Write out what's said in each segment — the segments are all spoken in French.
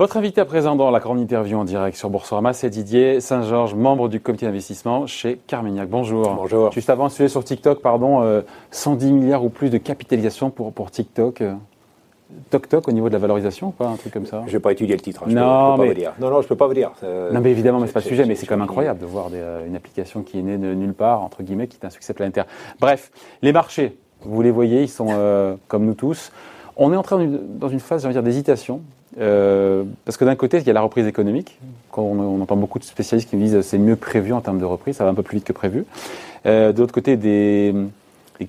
Votre invité à présent dans la grande interview en direct sur Boursorama, c'est Didier Saint-Georges, membre du comité d'investissement chez Carmignac. Bonjour. Bonjour. Juste avant, sujet sur TikTok, 110 milliards ou plus de capitalisation pour TikTok. Toc-toc au niveau de la valorisation ou pas, un truc comme ça? Je n'ai pas étudié le titre, hein. Non, je ne peux pas vous dire. Non, mais évidemment, mais ce n'est pas le sujet, mais c'est quand même incroyable de voir une application qui est née de nulle part, entre guillemets, qui est un succès planétaire. Bref, les marchés, vous les voyez, ils sont comme nous tous. On est en train dans une phase, j'ai envie de dire, d'hésitation. Parce que d'un côté, il y a la reprise économique. Quand on entend beaucoup de spécialistes qui nous disent c'est mieux prévu en termes de reprise, ça va un peu plus vite que prévu. De l'autre côté, des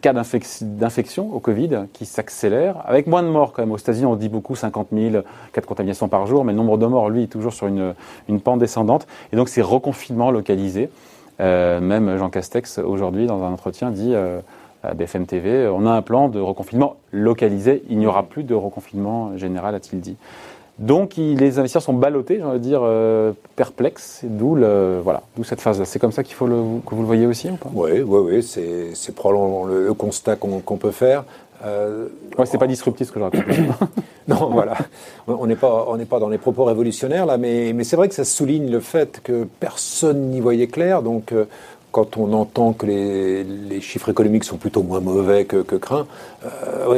cas d'infection au Covid qui s'accélèrent, avec moins de morts quand même. Aux États-Unis, on dit beaucoup 50 000 cas de contamination par jour, mais le nombre de morts, lui, est toujours sur une pente descendante. Et donc, c'est reconfinement localisé. Même Jean Castex, aujourd'hui, dans un entretien, dit... à BFMTV, on a un plan de reconfinement localisé, il n'y aura plus de reconfinement général, a-t-il dit. Donc les investisseurs sont ballottés, j'ai envie de dire, perplexes, d'où cette phase-là. C'est comme ça qu'il faut que vous le voyez aussi ou pas ? Oui, c'est probablement le constat qu'on peut faire. C'est pas disruptif ce que je raconte. Non, voilà. On n'est pas dans les propos révolutionnaires, là, mais c'est vrai que ça souligne le fait que personne n'y voyait clair, donc... Quand on entend que les chiffres économiques sont plutôt moins mauvais que craints,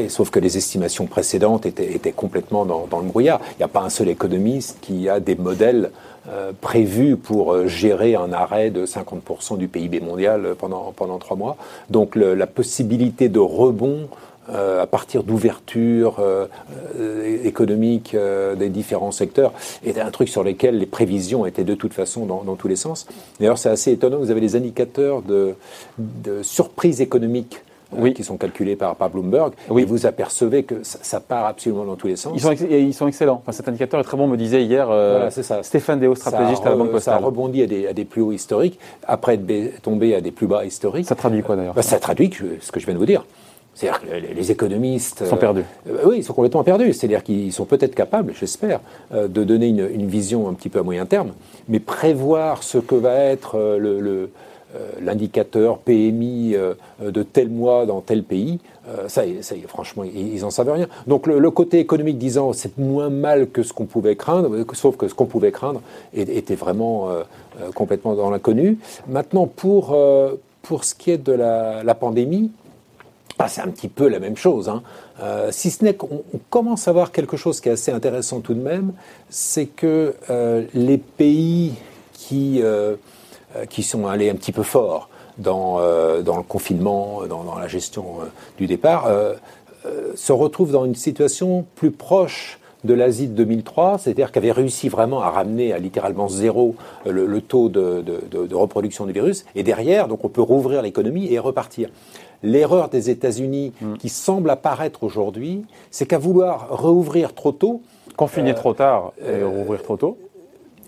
sauf que les estimations précédentes étaient complètement dans le brouillard. Il n'y a pas un seul économiste qui a des modèles prévus pour gérer un arrêt de 50% du PIB mondial pendant 3 mois. Donc la possibilité de rebond à partir d'ouverture économique des différents secteurs était un truc sur lequel les prévisions étaient de toute façon dans tous les sens. D'ailleurs, c'est assez étonnant, vous avez des indicateurs de surprise économique qui sont calculés par Bloomberg, et vous apercevez que ça part absolument dans tous les sens. Ils sont excellents. Enfin, cet indicateur est très bon, me disait hier c'est ça. Stéphane Déo, stratégiste à la Banque Postale. Ça a rebondi à des plus hauts historiques, après être tombé à des plus bas historiques. Ça traduit quoi d'ailleurs ? Ça traduit ce que je viens de vous dire. C'est-à-dire que les économistes... sont perdus. Ils sont complètement perdus. C'est-à-dire qu'ils sont peut-être capables, j'espère, de donner une vision un petit peu à moyen terme, mais prévoir ce que va être l'indicateur PMI de tel mois dans tel pays, ça, franchement, ils n'en savent rien. Donc le côté économique disant c'est moins mal que ce qu'on pouvait craindre, sauf que ce qu'on pouvait craindre était vraiment complètement dans l'inconnu. Maintenant, pour ce qui est de la pandémie, c'est un petit peu la même chose, hein. Si ce n'est qu'on commence à voir quelque chose qui est assez intéressant tout de même, c'est que les pays qui sont allés un petit peu fort dans le confinement, dans la gestion du départ, se retrouvent dans une situation plus proche de l'Asie de 2003, c'est-à-dire qu'avait réussi vraiment à ramener à littéralement zéro le taux de reproduction du virus, et derrière, donc on peut rouvrir l'économie et repartir. L'erreur des États-Unis qui semble apparaître aujourd'hui, c'est qu'à vouloir rouvrir trop tôt... Confiner trop tard et rouvrir trop tôt.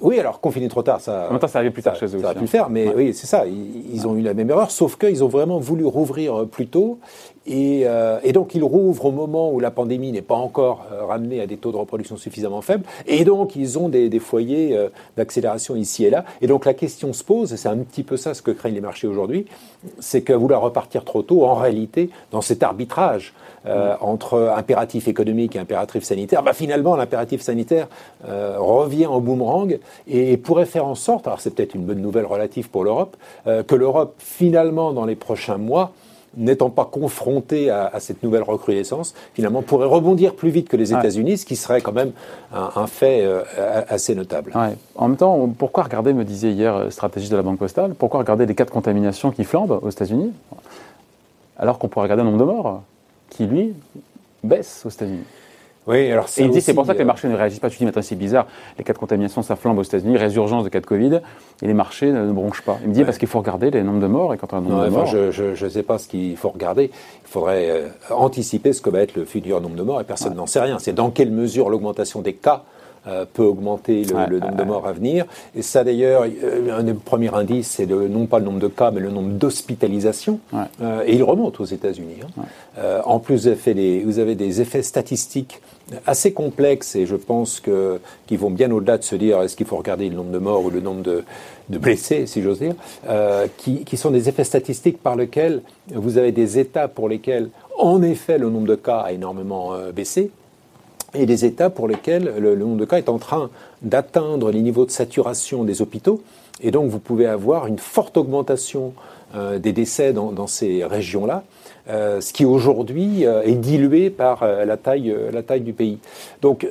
Oui, alors confiner trop tard, ça... En même temps, ça arrivait plus tard chez eux aussi. Ça aurait pu le faire, mais oui, c'est ça. Ils ont eu la même erreur, sauf qu'ils ont vraiment voulu rouvrir plus tôt. Et donc, ils rouvrent au moment où la pandémie n'est pas encore ramenée à des taux de reproduction suffisamment faibles. Et donc, ils ont des foyers d'accélération ici et là. Et donc, la question se pose, et c'est un petit peu ça ce que craignent les marchés aujourd'hui, c'est que vouloir repartir trop tôt, en réalité, dans cet arbitrage entre impératif économique et impératif sanitaire, finalement, l'impératif sanitaire revient en boomerang et pourrait faire en sorte, alors c'est peut-être une bonne nouvelle relative pour l'Europe, que l'Europe, finalement, dans les prochains mois, n'étant pas confronté à cette nouvelle recrudescence, finalement, pourrait rebondir plus vite que les États-Unis, ce qui serait quand même un fait assez notable. Ouais. En même temps, pourquoi regarder, me disait hier stratégiste de la Banque Postale, pourquoi regarder les cas de contamination qui flambent aux États-Unis, alors qu'on pourrait regarder le nombre de morts qui, lui, baisse aux États-Unis? Oui, alors c'est. Et il dit, c'est pour ça que les marchés ne réagissent pas. Tu dis, mais attends, c'est bizarre. Les cas de contamination, ça flambe aux États-Unis, résurgence de cas de Covid, et les marchés ne bronchent pas. Il me dit, parce qu'il faut regarder les nombres de morts, et quand on a un nombre de morts. Je ne sais pas ce qu'il faut regarder. Il faudrait anticiper ce que va être le futur nombre de morts, et personne n'en sait rien. C'est dans quelle mesure l'augmentation des cas peut augmenter le nombre de morts à venir. Et ça, d'ailleurs, un des premiers indices, c'est non pas le nombre de cas, mais le nombre d'hospitalisations. Ouais. Et il remonte aux États-Unis, hein. Ouais. En plus, vous avez des effets statistiques assez complexes, et je pense qu'ils vont bien au-delà de se dire est-ce qu'il faut regarder le nombre de morts ou le nombre de blessés, si j'ose dire, qui sont des effets statistiques par lesquels vous avez des États pour lesquels, en effet, le nombre de cas a énormément baissé, et les États pour lesquels le nombre de cas est en train d'atteindre les niveaux de saturation des hôpitaux. Et donc, vous pouvez avoir une forte augmentation des décès dans ces régions-là, ce qui aujourd'hui est dilué par la taille du pays. Donc,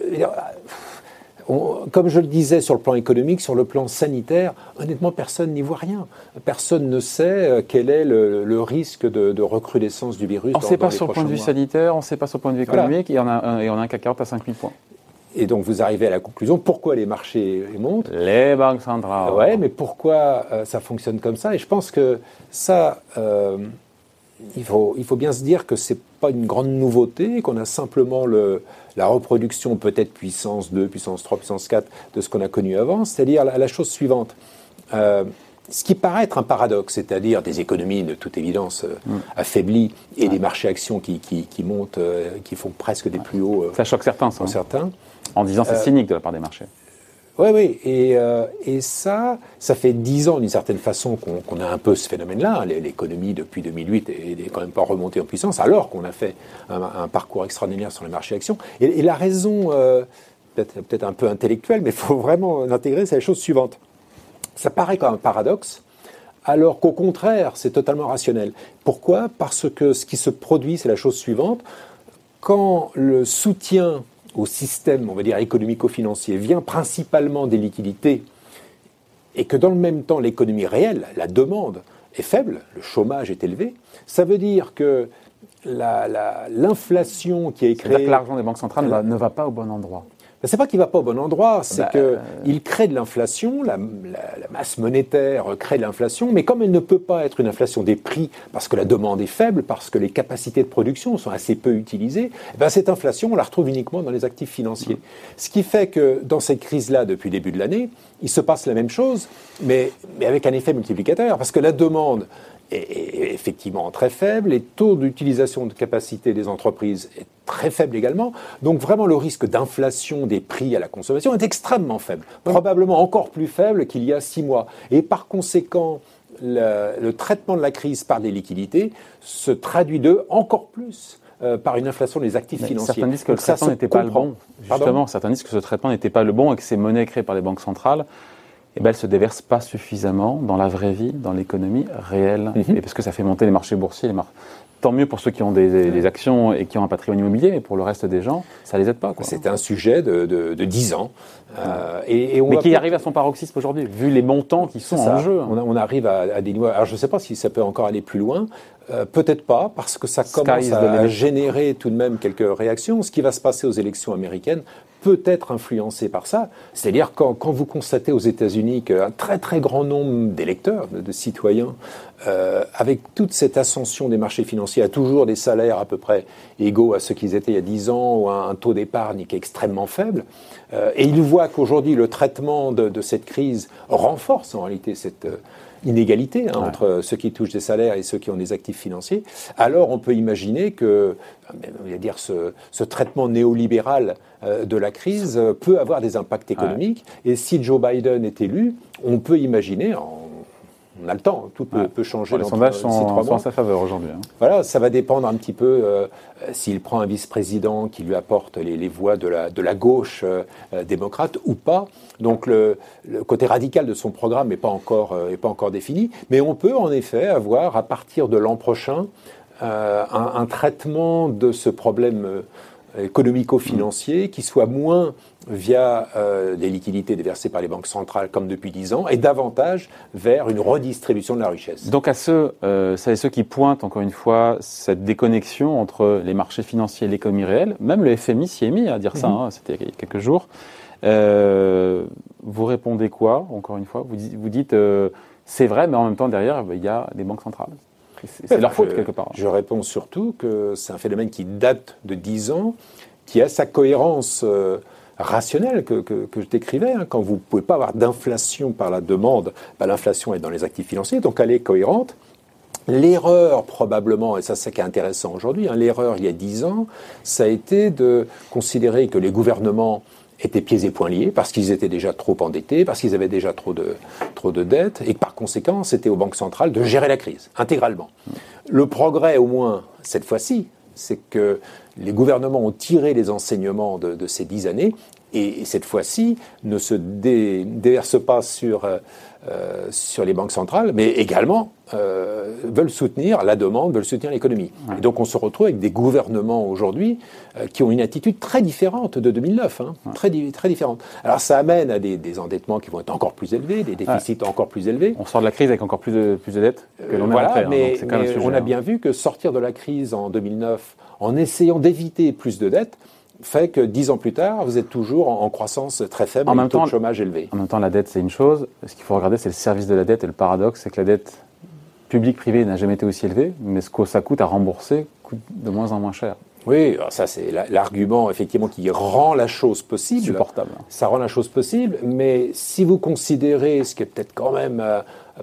comme je le disais, sur le plan économique, sur le plan sanitaire, honnêtement, personne n'y voit rien. Personne ne sait quel est le risque de recrudescence du virus. On ne sait pas sur le point de vue sanitaire, on ne sait pas sur le point de vue économique, et on a un CAC 40 à 5000 points. Et donc, vous arrivez à la conclusion, pourquoi les marchés montent ? Les banques centrales. Ouais, mais pourquoi ça fonctionne comme ça ? Et je pense que ça, il faut bien se dire que c'est pas une grande nouveauté, qu'on a simplement la reproduction peut-être puissance 2, puissance 3, puissance 4 de ce qu'on a connu avant, c'est-à-dire la chose suivante. Ce qui paraît être un paradoxe, c'est-à-dire des économies de toute évidence affaiblies et des marchés actions qui montent, qui font presque des plus hauts. Ça choque certains, ça. Certains. En disant c'est cynique de la part des marchés. Oui, oui. Et ça fait 10 ans, d'une certaine façon, qu'on a un peu ce phénomène-là. L'économie, depuis 2008, n'est quand même pas remontée en puissance, alors qu'on a fait un parcours extraordinaire sur les marchés actions. Et la raison, peut-être un peu intellectuelle, mais il faut vraiment l'intégrer, c'est la chose suivante. Ça paraît comme un paradoxe, alors qu'au contraire, c'est totalement rationnel. Pourquoi ? Parce que ce qui se produit, c'est la chose suivante. Quand le soutien au système, on va dire, économico-financier vient principalement des liquidités et que dans le même temps, l'économie réelle, la demande, est faible, le chômage est élevé, ça veut dire que l'inflation qui est créée... C'est-à-dire que l'argent des banques centrales ne va pas au bon endroit. Ce n'est pas qu'il ne va pas au bon endroit, c'est qu'il crée de l'inflation, la masse monétaire crée de l'inflation, mais comme elle ne peut pas être une inflation des prix, parce que la demande est faible, parce que les capacités de production sont assez peu utilisées, cette inflation, on la retrouve uniquement dans les actifs financiers. Ce qui fait que dans cette crise-là, depuis le début de l'année, il se passe la même chose, mais avec un effet multiplicateur, parce que la demande est effectivement très faible, les taux d'utilisation de capacité des entreprises est très faible également, donc vraiment le risque d'inflation des prix à la consommation est extrêmement faible, probablement encore plus faible qu'il y a 6 mois. Et par conséquent, le traitement de la crise par des liquidités se traduit encore plus par une inflation des actifs financiers. Certains disent que ce traitement n'était pas le bon, justement, certains disent que ce traitement n'était pas le bon et que ces monnaies créées par les banques centrales, elles ne se déversent pas suffisamment dans la vraie vie, dans l'économie réelle. Et parce que ça fait monter les marchés boursiers. Tant mieux pour ceux qui ont des actions et qui ont un patrimoine immobilier, mais pour le reste des gens, ça ne les aide pas. C'était un sujet de 10 ans. Qui arrive à son paroxysme aujourd'hui, vu les montants qui sont en jeu. On arrive à des niveaux... Alors, je ne sais pas si ça peut encore aller plus loin. Peut-être pas, parce que ça commence à générer tout de même quelques réactions. Ce qui va se passer aux élections américaines peut être influencé par ça. C'est-à-dire quand vous constatez aux États-Unis qu'un très très grand nombre d'électeurs, de citoyens, avec toute cette ascension des marchés financiers, a toujours des salaires à peu près égaux à ceux qu'ils étaient il y a 10 ans, ou un taux d'épargne qui est extrêmement faible, et ils voient qu'aujourd'hui le traitement de cette crise renforce en réalité cette inégalité entre ceux qui touchent des salaires et ceux qui ont des actifs financiers, alors on peut imaginer que ce traitement néolibéral de la crise peut avoir des impacts économiques. Et si Joe Biden est élu, on peut imaginer... On a le temps, tout peut changer. Les sondages sont en sa faveur aujourd'hui. Voilà, ça va dépendre un petit peu s'il prend un vice-président qui lui apporte les voix de la gauche démocrate ou pas. Donc le côté radical de son programme n'est pas encore défini. Mais on peut en effet avoir, à partir de l'an prochain, un traitement de ce problème économico-financier qui soit moins via des liquidités déversées par les banques centrales comme depuis 10 ans et davantage vers une redistribution de la richesse. Donc à celles et ceux qui pointent encore une fois cette déconnexion entre les marchés financiers et l'économie réelle, même le FMI s'y est mis à dire ça, c'était il y a quelques jours, vous répondez quoi encore une fois ? Vous dites c'est vrai mais en même temps derrière il y a des banques centrales. C'est leur faute quelque part. Je réponds surtout que c'est un phénomène qui date de 10 ans, qui a sa cohérence rationnelle que je décrivais. Quand vous ne pouvez pas avoir d'inflation par la demande, l'inflation est dans les actifs financiers, donc elle est cohérente. L'erreur probablement, et ça c'est ce qui est intéressant aujourd'hui, l'erreur il y a 10 ans, ça a été de considérer que les gouvernements étaient pieds et poings liés parce qu'ils étaient déjà trop endettés, parce qu'ils avaient déjà trop de dettes, et par conséquent, c'était aux banques centrales de gérer la crise, intégralement. Le progrès, au moins, cette fois-ci, c'est que les gouvernements ont tiré les enseignements de ces 10 années et cette fois-ci ne se déversent pas sur les banques centrales, mais également veulent soutenir la demande, veulent soutenir l'économie. Ouais. Et donc on se retrouve avec des gouvernements aujourd'hui qui ont une attitude très différente de 2009, hein, ouais. très différente. Alors ça amène à des endettements qui vont être encore plus élevés, des déficits ouais. encore plus élevés. On sort de la crise avec encore plus de dettes que l'on a après. Mais, hein, donc c'est quand même un sujet, on a bien vu que sortir de la crise en 2009, en essayant d'éviter plus de dettes, fait que 10 ans plus tard, vous êtes toujours en croissance très faible et un taux de chômage élevé. En même temps, la dette, c'est une chose. Ce qu'il faut regarder, c'est le service de la dette. Et le paradoxe, c'est que la dette publique-privée n'a jamais été aussi élevée, mais ce que ça coûte à rembourser coûte de moins en moins cher. Oui, alors ça, c'est l'argument, effectivement, qui rend la chose possible. Supportable. Ça rend la chose possible, mais si vous considérez, ce qui est peut-être quand même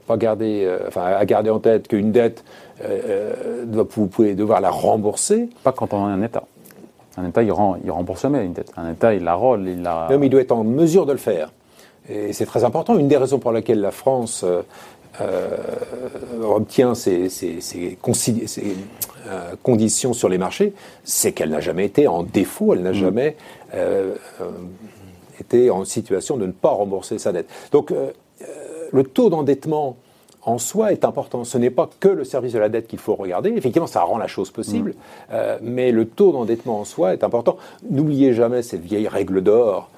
à garder en tête, qu'une dette, vous pouvez devoir la rembourser. Pas quand on a un État. Un État, il rembourse jamais une dette. Un État, il la rôle, il la... Non, mais il doit être en mesure de le faire. Et c'est très important. Une des raisons pour laquelle la France obtient ses conditions sur les marchés, c'est qu'elle n'a jamais été en défaut, elle n'a jamais été en situation de ne pas rembourser sa dette. Donc, le taux d'endettement en soi est important. Ce n'est pas que le service de la dette qu'il faut regarder. Effectivement, ça rend la chose possible, mais le taux d'endettement en soi est important. N'oubliez jamais cette vieille règle d'or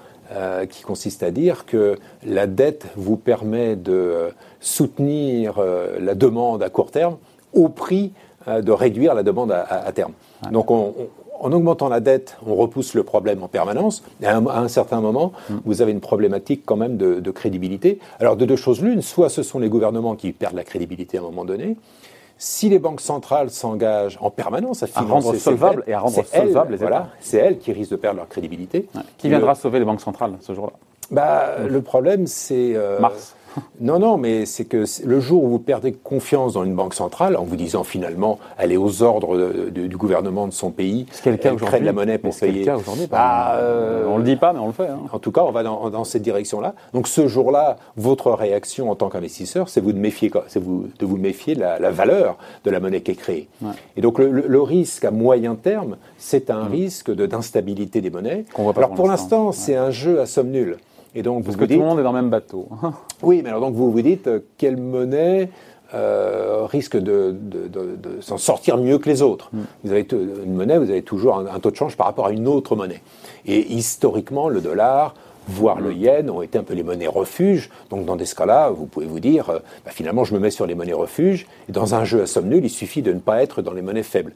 qui consiste à dire que la dette vous permet de soutenir la demande à court terme au prix de réduire la demande à terme. Ouais. Donc, en augmentant la dette, on repousse le problème en permanence. Et à un certain moment, vous avez une problématique quand même de crédibilité. Alors, de deux choses l'une, soit ce sont les gouvernements qui perdent la crédibilité à un moment donné. Si les banques centrales s'engagent en permanence à financer ces dettes, et à rendre solvables les États, voilà, c'est elles qui risquent de perdre leur crédibilité. Ouais. Qui viendra sauver les banques centrales ce jour-là ? Le problème, c'est... Mars. Non, mais c'est que le jour où vous perdez confiance dans une banque centrale, en vous disant finalement, elle est aux ordres du gouvernement de son pays, elle crée de la monnaie pour payer. On le dit pas, mais on le fait. Hein. En tout cas, on va dans cette direction-là. Donc ce jour-là, votre réaction en tant qu'investisseur, c'est de vous méfier de la valeur de la monnaie qui est créée. Ouais. Et donc le risque à moyen terme, c'est un risque d'instabilité des monnaies. Alors pour l'instant, c'est un jeu à somme nulle. Et donc, parce que tout le monde est dans le même bateau. Oui, mais alors donc vous vous dites quelle monnaie risque de s'en sortir mieux que les autres. Vous avez une monnaie, vous avez toujours un taux de change par rapport à une autre monnaie. Et historiquement, le dollar, voire le yen, ont été un peu les monnaies refuges. Donc dans ce cas-là, vous pouvez vous dire finalement, je me mets sur les monnaies refuges. Et dans un jeu à somme nulle, il suffit de ne pas être dans les monnaies faibles.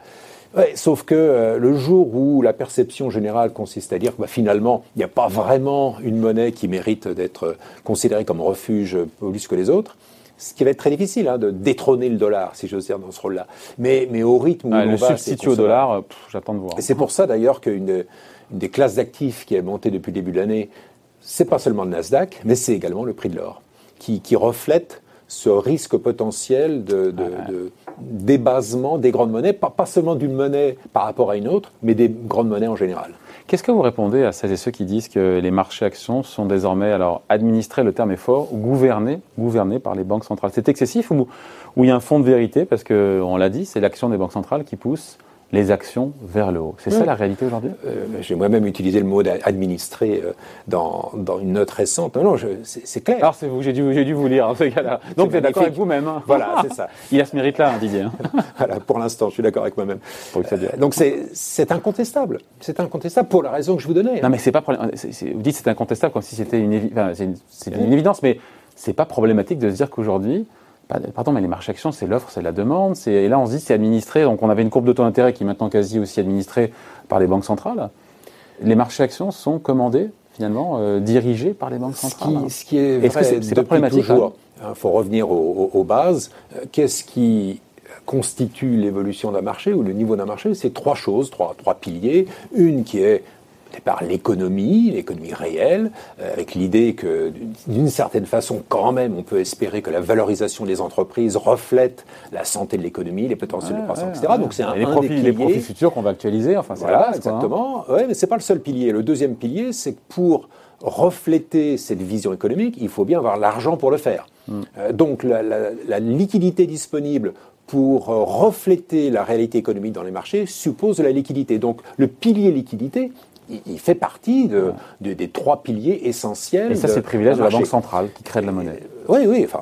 Ouais, sauf que le jour où la perception générale consiste à dire que finalement, il n'y a pas vraiment une monnaie qui mérite d'être considérée comme refuge plus que les autres, ce qui va être très difficile de détrôner le dollar, si j'ose dire, dans ce rôle-là. Mais au rythme où on va... Le substitut au dollar, j'attends de voir. Et c'est pour ça d'ailleurs qu'une des classes d'actifs qui est montée depuis le début de l'année, c'est pas seulement le Nasdaq, mais c'est également le prix de l'or, qui reflète ce risque potentiel de débasement des grandes monnaies, pas seulement d'une monnaie par rapport à une autre, mais des grandes monnaies en général. Qu'est-ce que vous répondez à celles et ceux qui disent que les marchés actions sont désormais, alors administrés, le terme est fort, gouvernés par les banques centrales ? C'est excessif ou il y a un fond de vérité ? Parce qu'on l'a dit, c'est l'action des banques centrales qui pousse les actions vers le haut. C'est ça la réalité aujourd'hui ? J'ai moi-même utilisé le mot administrer dans une note récente. Non, c'est clair. Alors c'est vous, j'ai dû vous lire en ce cas-là. Donc vous êtes d'accord avec vous-même. Hein. Voilà, c'est ça. Il a ce mérite-là, hein, Didier. Voilà, pour l'instant, je suis d'accord avec moi-même. Donc c'est incontestable. C'est incontestable pour la raison que je vous donnais. Hein. Non mais c'est pas vous dites c'est incontestable comme si c'était une évidence, mais c'est pas problématique de se dire qu'aujourd'hui pardon, mais les marchés actions, c'est l'offre, c'est la demande. Et là, on se dit, c'est administré. Donc, on avait une courbe de taux d'intérêt qui est maintenant quasi aussi administrée par les banques centrales. Les marchés actions sont commandés, finalement, dirigés par les banques centrales. Ce qui est vrai, c'est pas problématique toujours. Il faut revenir aux bases. Qu'est-ce qui constitue l'évolution d'un marché ou le niveau d'un marché ? C'est trois choses, trois piliers. Une qui est par l'économie réelle, avec l'idée que d'une certaine façon, quand même, on peut espérer que la valorisation des entreprises reflète la santé de l'économie, les potentiels de croissance, etc. Donc c'est les profits futurs qu'on va actualiser. Enfin, voilà, exactement. Hein. Ouais, mais c'est pas le seul pilier. Le deuxième pilier, c'est que pour refléter cette vision économique, il faut bien avoir l'argent pour le faire. Donc la liquidité disponible pour refléter la réalité économique dans les marchés suppose de la liquidité. Donc le pilier liquidité, il fait partie des trois piliers essentiels. Et ça, c'est le privilège de la Banque centrale qui crée de la monnaie. Oui, enfin,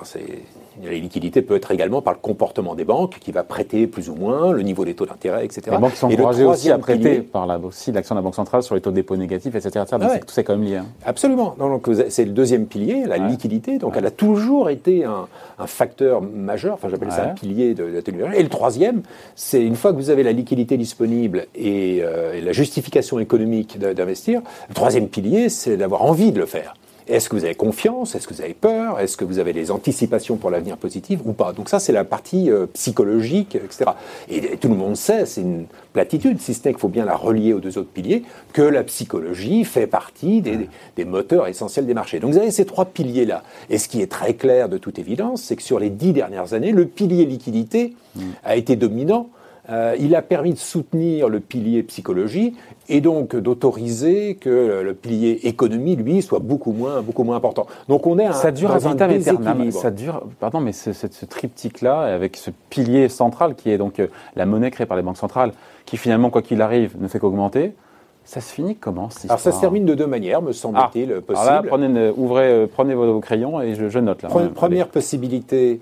la liquidité peut être également par le comportement des banques, qui va prêter plus ou moins, le niveau des taux d'intérêt, etc. Les banques sont encouragées aussi à prêter par l'action de la Banque centrale sur les taux de dépôt négatifs, etc. Donc tout ça est quand même lié. Absolument. Donc, c'est le deuxième pilier, la liquidité. Donc elle a toujours été un facteur majeur. Enfin, j'appelle ça un pilier de la télé-médiation. Et le troisième, c'est une fois que vous avez la liquidité disponible et la justification économique d'investir, le troisième pilier, c'est d'avoir envie de le faire. Est-ce que vous avez confiance? Est-ce que vous avez peur? Est-ce que vous avez des anticipations pour l'avenir positives ou pas? Donc ça, c'est la partie psychologique, etc. Et tout le monde sait, c'est une platitude, si ce n'est qu'il faut bien la relier aux deux autres piliers, que la psychologie fait partie des moteurs essentiels des marchés. Donc vous avez ces trois piliers-là. Et ce qui est très clair de toute évidence, c'est que sur les 10 dernières années, le pilier liquidité a été dominant. Il a permis de soutenir le pilier psychologie et donc d'autoriser que le pilier économie, lui, soit beaucoup moins important. Donc on est dans un déséquilibre. Ça dure, pardon, mais ce triptyque-là, avec ce pilier central qui est donc la monnaie créée par les banques centrales, qui finalement, quoi qu'il arrive, ne fait qu'augmenter. Ça se finit comment, cette histoire ? Alors, ça se termine de deux manières, me semble-t-il, possible. Alors là, prenez vos crayons et je note là. Première possibilité.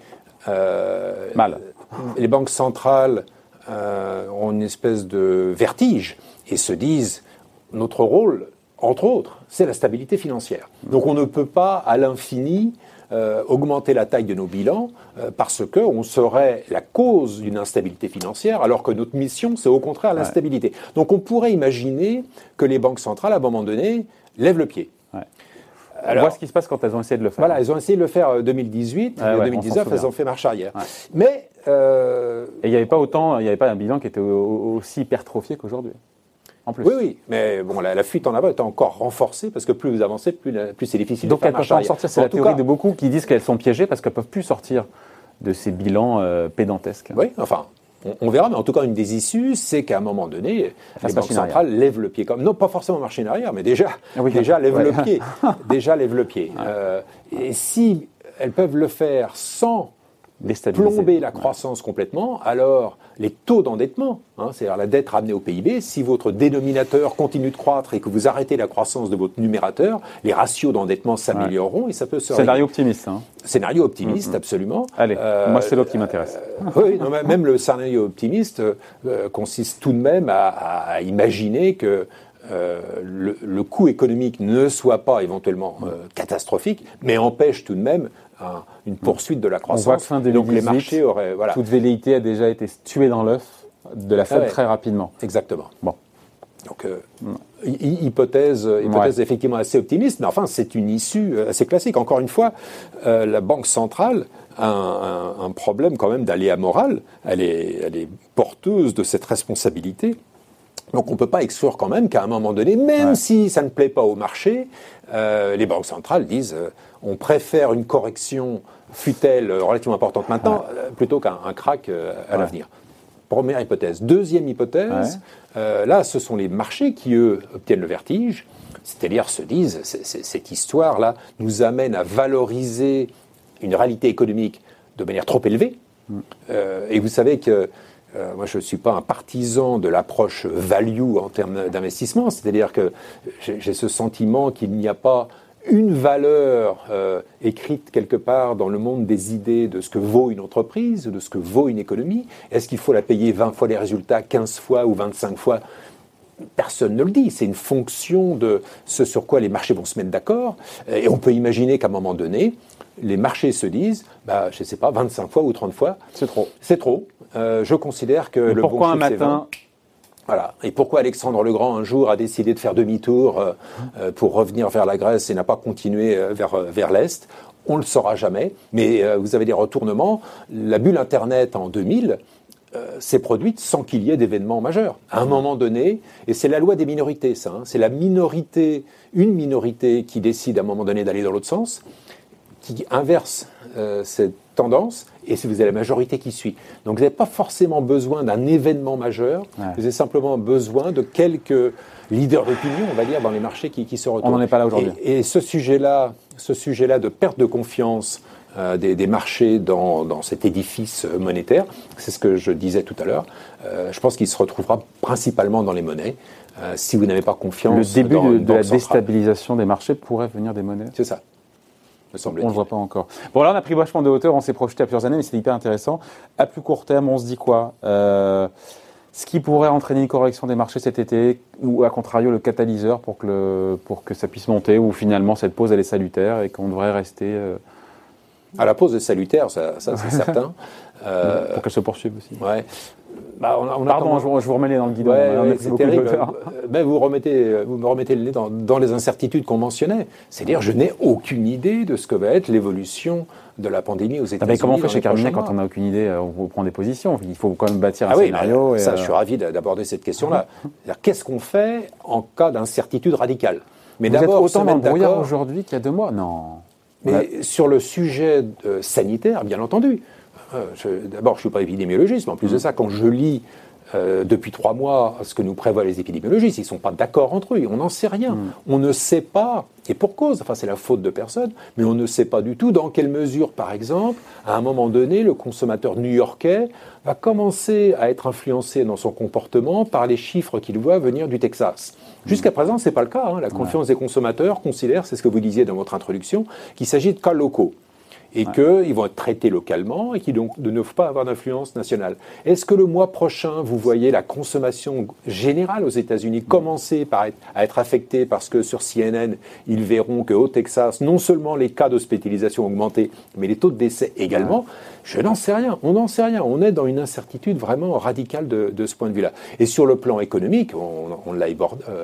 Les banques centrales ont une espèce de vertige et se disent notre rôle, entre autres, c'est la stabilité financière. Donc on ne peut pas à l'infini augmenter la taille de nos bilans parce qu'on serait la cause d'une instabilité financière alors que notre mission c'est au contraire l'instabilité. Ouais. Donc on pourrait imaginer que les banques centrales à un moment donné lèvent le pied. Ouais. Alors, on voit ce qui se passe quand elles ont essayé de le faire. Voilà, elles ont essayé de le faire en 2018, en 2019, elles ont fait marche arrière. Ouais. Mais et il n'y avait pas autant, il n'y avait pas un bilan qui était aussi hypertrophié qu'aujourd'hui. En plus. Oui, mais bon, la fuite en avant est encore renforcée parce que plus vous avancez, plus c'est difficile de faire marche arrière. Donc elles ne peuvent pas en sortir. C'est la théorie de beaucoup qui disent qu'elles sont piégées parce qu'elles ne peuvent plus sortir de ces bilans pédantesques. Oui, enfin. On verra, mais en tout cas, une des issues, c'est qu'à un moment donné, les banques centrales lèvent le pied. Non, pas forcément marche en arrière, mais déjà lèvent le pied. Déjà lèvent le pied. Et si elles peuvent le faire sans plomber la croissance complètement, alors les taux d'endettement, c'est-à-dire la dette ramenée au PIB, si votre dénominateur continue de croître et que vous arrêtez la croissance de votre numérateur, les ratios d'endettement s'amélioreront et ça peut se... Scénario optimiste. Scénario optimiste, absolument. Allez, moi c'est l'autre qui m'intéresse. Oui, non, même le scénario optimiste consiste tout de même à imaginer que le coût économique ne soit pas éventuellement catastrophique, mais empêche tout de même une poursuite de la croissance. On voit que fin 2018, donc les marchés auraient... Voilà. Toute velléité a déjà été tuée dans l'œuf de la Fed très rapidement. Exactement. Bon. Donc, hypothèse effectivement assez optimiste, mais enfin, c'est une issue assez classique. Encore une fois, la Banque centrale a un problème quand même d'aléa moral. Elle est porteuse de cette responsabilité. Donc on ne peut pas exclure quand même qu'à un moment donné, même si ça ne plaît pas au marché, les banques centrales disent on préfère une correction, fût-elle relativement importante maintenant, plutôt qu'un crack à l'avenir. Première hypothèse. Deuxième hypothèse, là ce sont les marchés qui, eux, obtiennent le vertige, c'est-à-dire se disent cette histoire-là nous amène à valoriser une réalité économique de manière trop élevée. Et vous savez que... moi, je ne suis pas un partisan de l'approche value en termes d'investissement, c'est-à-dire que j'ai ce sentiment qu'il n'y a pas une valeur écrite quelque part dans le monde des idées de ce que vaut une entreprise, de ce que vaut une économie. Est-ce qu'il faut la payer 20 fois les résultats, 15 fois ou 25 fois ? Personne ne le dit. C'est une fonction de ce sur quoi les marchés vont se mettre d'accord. Et on peut imaginer qu'à un moment donné, les marchés se disent, je ne sais pas, 25 fois ou 30 fois, c'est trop. C'est trop. Je considère que le bon chiffre, c'est 20. Pourquoi un matin ? Voilà. Et pourquoi Alexandre le Grand, un jour, a décidé de faire demi-tour pour revenir vers la Grèce et n'a pas continué vers l'Est ? On ne le saura jamais. Mais vous avez des retournements. La bulle Internet en 2000... s'est produite sans qu'il y ait d'événements majeurs. À un moment donné, et c'est la loi des minorités, ça, c'est la minorité, une minorité qui décide à un moment donné d'aller dans l'autre sens, qui inverse cette tendance, et vous avez la majorité qui suit. Donc vous n'avez pas forcément besoin d'un événement majeur, vous avez simplement besoin de quelques leaders d'opinion, on va dire, dans les marchés qui se retournent. On n'en est pas là aujourd'hui. Et ce sujet-là de perte de confiance des marchés dans cet édifice monétaire. C'est ce que je disais tout à l'heure. Je pense qu'il se retrouvera principalement dans les monnaies. Si vous n'avez pas confiance... Le début de la déstabilisation des marchés pourrait venir des monnaies. C'est ça. On ne le voit pas encore. Bon, là, on a pris vachement de hauteur, on s'est projeté à plusieurs années, mais c'était hyper intéressant. À plus court terme, on se dit quoi ? Ce qui pourrait entraîner une correction des marchés cet été, ou à contrario, le catalyseur pour que ça puisse monter, ou finalement, cette pause, elle est salutaire et qu'on devrait rester... À la pause est salutaire, ça c'est certain. Pour qu'elle se poursuive aussi. Ouais. Bah, je vous remets le nez dans le guidon. Ouais, c'est terrible. Vous me remettez le nez dans les incertitudes qu'on mentionnait. C'est-à-dire, je n'ai aucune idée de ce que va être l'évolution de la pandémie aux États-Unis. Mais comment on fait chez Carmignac quand on n'a aucune idée? On prend des positions. Il faut quand même bâtir un scénario. Oui, je suis ravi d'aborder cette question-là. C'est-à-dire, qu'est-ce qu'on fait en cas d'incertitude radicale? Mais vous d'abord, êtes autant dans le brouillard aujourd'hui qu'il y a 2 mois? Non. Mais sur le sujet sanitaire, bien entendu. D'abord, je ne suis pas épidémiologiste, mais en plus de ça, quand je lis depuis 3 mois ce que nous prévoient les épidémiologistes, ils ne sont pas d'accord entre eux, on n'en sait rien. On ne sait pas, et pour cause, enfin c'est la faute de personne, mais on ne sait pas du tout dans quelle mesure, par exemple, à un moment donné, le consommateur new-yorkais va commencer à être influencé dans son comportement par les chiffres qu'il voit venir du Texas. Jusqu'à présent, ce n'est pas le cas. La confiance des consommateurs considère, c'est ce que vous disiez dans votre introduction, qu'il s'agit de cas locaux. Et qu'ils vont être traités localement et qu'ils donc ne peuvent pas avoir d'influence nationale. Est-ce que le mois prochain, vous voyez la consommation générale aux États-Unis commencer à être affectée parce que sur CNN, ils verront qu'au Texas, non seulement les cas d'hospitalisation ont augmenté, mais les taux de décès également? Je n'en sais rien. On n'en sait rien. On est dans une incertitude vraiment radicale de ce point de vue-là. Et sur le plan économique, on l'a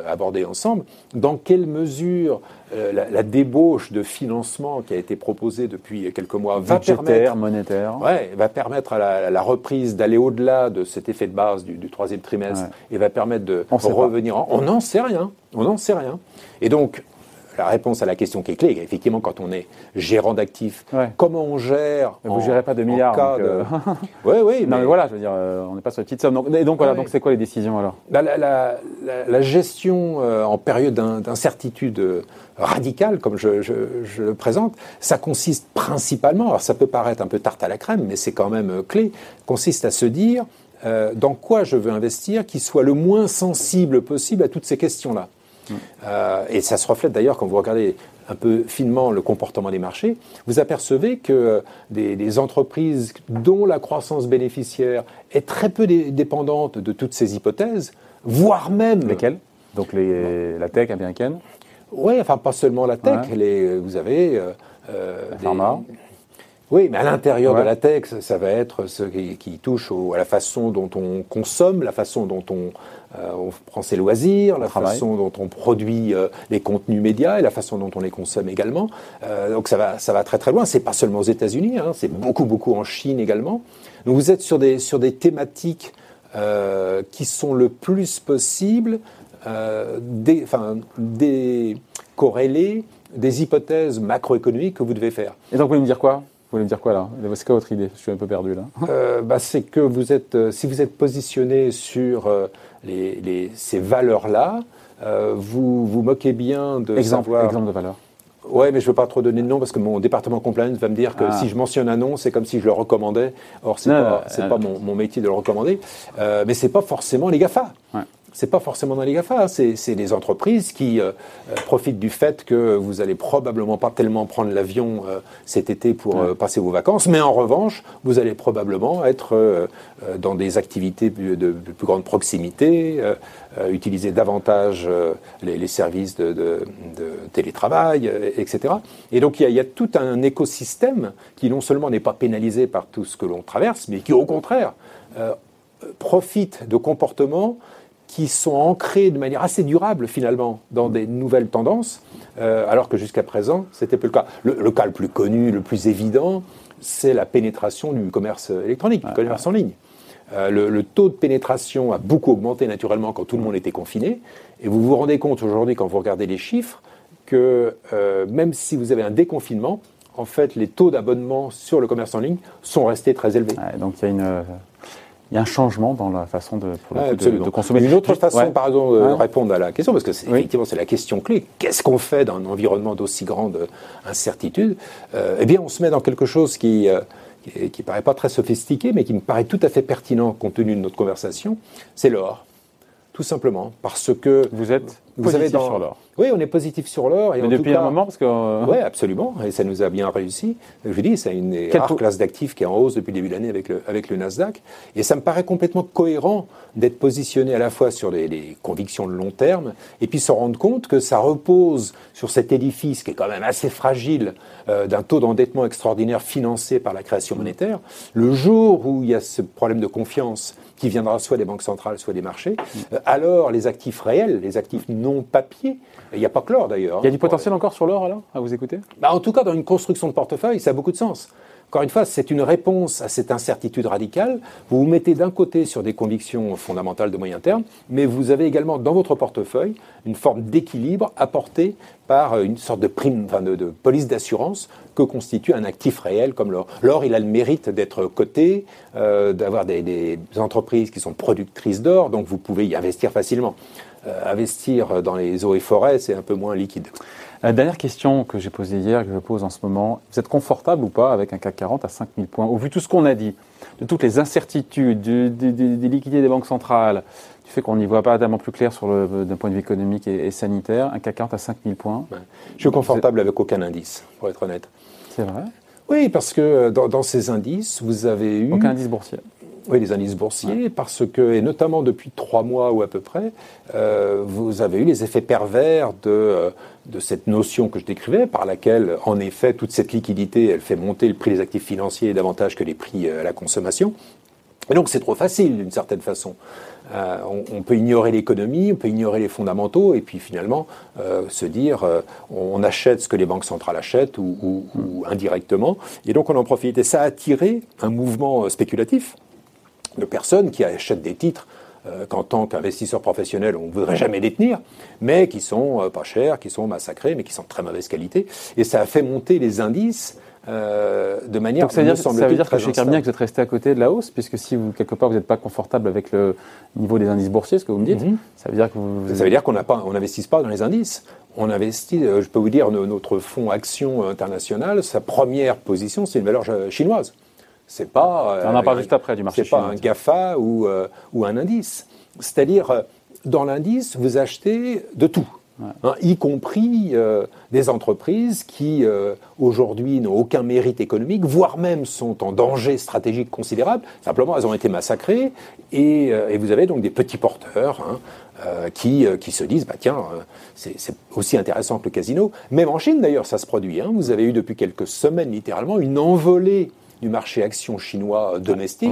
abordé ensemble, dans quelle mesure la débauche de financement qui a été proposée depuis quelques mois va permettre à la reprise d'aller au-delà de cet effet de base du 3e trimestre et va permettre de revenir en... On n'en sait rien. On n'en sait rien. Et donc, la réponse à la question qui est clé, effectivement, quand on est gérant d'actifs, comment on gère... Vous ne gérez pas de milliards. Oui. Non, mais voilà, je veux dire, on n'est pas sur une petite somme. Donc, c'est quoi les décisions, alors ? La gestion en période d'incertitude radicale, comme je le présente, ça consiste principalement, alors ça peut paraître un peu tarte à la crème, mais c'est quand même clé, consiste à se dire dans quoi je veux investir qui soit le moins sensible possible à toutes ces questions-là. Et ça se reflète d'ailleurs quand vous regardez un peu finement le comportement des marchés, vous apercevez que des entreprises dont la croissance bénéficiaire est très peu dépendante de toutes ces hypothèses, voire même... Lesquelles ? Donc la tech américaine ? Oui, enfin pas seulement la tech, vous avez... la pharma. Oui, mais à l'intérieur de la tech, ça va être ce qui touche à la façon dont on consomme, la façon dont on prend ses loisirs, façon dont on produit les contenus médias et la façon dont on les consomme également. Donc ça va très très loin. C'est pas seulement aux États-Unis, c'est beaucoup en Chine également. Donc vous êtes sur des thématiques qui sont le plus possible décorrélées des hypothèses macroéconomiques que vous devez faire. Et donc vous pouvez me dire quoi ? Vous voulez me dire quoi là ? C'est quoi votre idée ? Je suis un peu perdu là. C'est que si vous êtes positionné sur ces valeurs-là, vous vous moquez bien de savoir... Exemple de valeur. Oui, mais je ne veux pas trop donner de nom parce que mon département compliance va me dire que si je mentionne un nom, c'est comme si je le recommandais. Or, ce n'est pas mon métier de le recommander. Mais ce n'est pas forcément les GAFA. Ouais. C'est pas forcément dans les GAFA, c'est des entreprises qui profitent du fait que vous allez probablement pas tellement prendre l'avion cet été pour passer vos vacances, mais en revanche, vous allez probablement être dans des activités de plus grande proximité, utiliser davantage les services de télétravail, etc. Et donc il y a tout un écosystème qui non seulement n'est pas pénalisé par tout ce que l'on traverse, mais qui au contraire profite de comportements qui sont ancrés de manière assez durable, finalement, dans des nouvelles tendances, alors que jusqu'à présent, c'était peu le cas. Le cas le plus connu, le plus évident, c'est la pénétration du commerce électronique, du commerce en ligne. Le taux de pénétration a beaucoup augmenté, naturellement, quand tout le monde était confiné. Et vous vous rendez compte, aujourd'hui, quand vous regardez les chiffres, que même si vous avez un déconfinement, en fait, les taux d'abonnement sur le commerce en ligne sont restés très élevés. Ouais, donc, il y a une... il y a un changement dans la façon de consommer. Une autre façon, pardon, de répondre à la question, parce que c'est, effectivement, c'est la question clé. Qu'est-ce qu'on fait dans un environnement d'aussi grande incertitude ? Eh bien, on se met dans quelque chose qui paraît pas très sophistiqué, mais qui me paraît tout à fait pertinent compte tenu de notre conversation, c'est l'or. Tout simplement, parce que... Vous êtes positif sur l'or. Oui, on est positif sur l'or. Et mais en depuis tout cas, un moment, parce que... Oui, absolument, et ça nous a bien réussi. Je vous dis, c'est une des rares classes d'actifs qui est en hausse depuis le début de l'année avec le Nasdaq. Et ça me paraît complètement cohérent d'être positionné à la fois sur les convictions de long terme, et puis se rendre compte que ça repose sur cet édifice qui est quand même assez fragile, d'un taux d'endettement extraordinaire financé par la création monétaire. Le jour où il y a ce problème de confiance qui viendra soit des banques centrales, soit des marchés, alors les actifs réels, les actifs non papier, il n'y a pas que l'or d'ailleurs. Il y a du potentiel encore sur l'or alors, à vous écouter ? Bah, en tout cas, dans une construction de portefeuille, ça a beaucoup de sens. Encore une fois, c'est une réponse à cette incertitude radicale. Vous vous mettez d'un côté sur des convictions fondamentales de moyen terme, mais vous avez également dans votre portefeuille une forme d'équilibre apportée par une sorte de prime, enfin de police d'assurance que constitue un actif réel comme l'or. L'or, il a le mérite d'être coté, d'avoir des entreprises qui sont productrices d'or, donc vous pouvez y investir facilement. Investir dans les eaux et forêts, c'est un peu moins liquide. La dernière question que j'ai posée hier, que je pose en ce moment, vous êtes confortable ou pas avec un CAC 40 à 5000 points ? Au vu de tout ce qu'on a dit, de toutes les incertitudes, des liquidités des banques centrales, du fait qu'on n'y voit pas tellement plus clair d'un point de vue économique et sanitaire, un CAC 40 à 5000 points ? Ben, je suis confortable avec aucun indice, pour être honnête. C'est vrai ? Oui, parce que dans ces indices, vous avez eu... Aucun indice boursier ? Oui, les indices boursiers, parce que, et notamment depuis 3 mois ou à peu près, vous avez eu les effets pervers de cette notion que je décrivais, par laquelle, en effet, toute cette liquidité, elle fait monter le prix des actifs financiers davantage que les prix à la consommation. Et donc, c'est trop facile, d'une certaine façon. On peut ignorer l'économie, on peut ignorer les fondamentaux, et puis finalement, se dire, on achète ce que les banques centrales achètent, ou indirectement, et donc on en profite. Et ça a attiré un mouvement spéculatif, de personnes qui achètent des titres qu'en tant qu'investisseurs professionnels, on ne voudrait jamais détenir, mais qui sont pas chers, qui sont massacrés, mais qui sont de très mauvaise qualité. Et ça a fait monter les indices de manière... Donc ça veut dire que chez Carmignac, vous êtes resté à côté de la hausse, puisque si vous, quelque part, vous n'êtes pas confortable avec le niveau des indices boursiers, ce que vous me dites, ça veut dire que vous... Ça veut dire qu'on n'investit pas dans les indices. On investit, je peux vous dire, notre fonds Action Internationale, sa première position, c'est une valeur chinoise. C'est pas, on en parle juste après du marché chinois. C'est pas un GAFA ou un indice. C'est-à-dire, dans l'indice, vous achetez de tout, y compris des entreprises qui, aujourd'hui, n'ont aucun mérite économique, voire même sont en danger stratégique considérable. Simplement, elles ont été massacrées et vous avez donc des petits porteurs qui se disent, bah tiens, c'est aussi intéressant que le casino. Même en Chine, d'ailleurs, ça se produit. Hein. Vous avez eu depuis quelques semaines, littéralement, une envolée du marché action chinois domestique,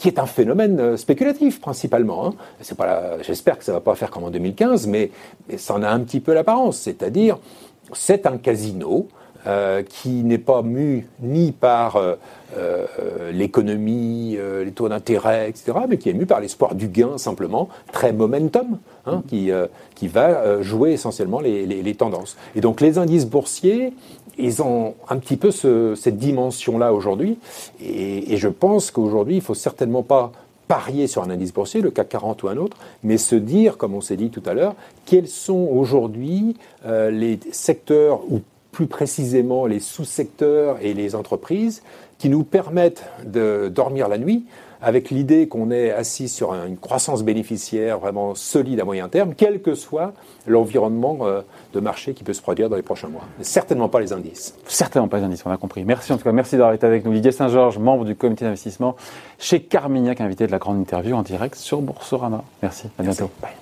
qui est un phénomène spéculatif principalement. C'est pas j'espère que ça ne va pas faire comme en 2015, mais ça en a un petit peu l'apparence. C'est-à-dire, c'est un casino qui n'est pas mu ni par l'économie, les taux d'intérêt, etc., mais qui est mu par l'espoir du gain simplement, très momentum, qui va jouer essentiellement les tendances. Et donc les indices boursiers, ils ont un petit peu cette dimension-là aujourd'hui, et je pense qu'aujourd'hui, il ne faut certainement pas parier sur un indice boursier, le CAC 40 ou un autre, mais se dire, comme on s'est dit tout à l'heure, quels sont aujourd'hui les secteurs, ou plus précisément les sous-secteurs et les entreprises, qui nous permettent de dormir la nuit, avec l'idée qu'on est assis sur une croissance bénéficiaire vraiment solide à moyen terme, quel que soit l'environnement de marché qui peut se produire dans les prochains mois. Mais certainement pas les indices. Certainement pas les indices, on a compris. Merci en tout cas, merci d'avoir été avec nous. Didier Saint-Georges, membre du comité d'investissement chez Carmignac, invité de la grande interview en direct sur Boursorama. Merci, à bientôt. Merci. Bye.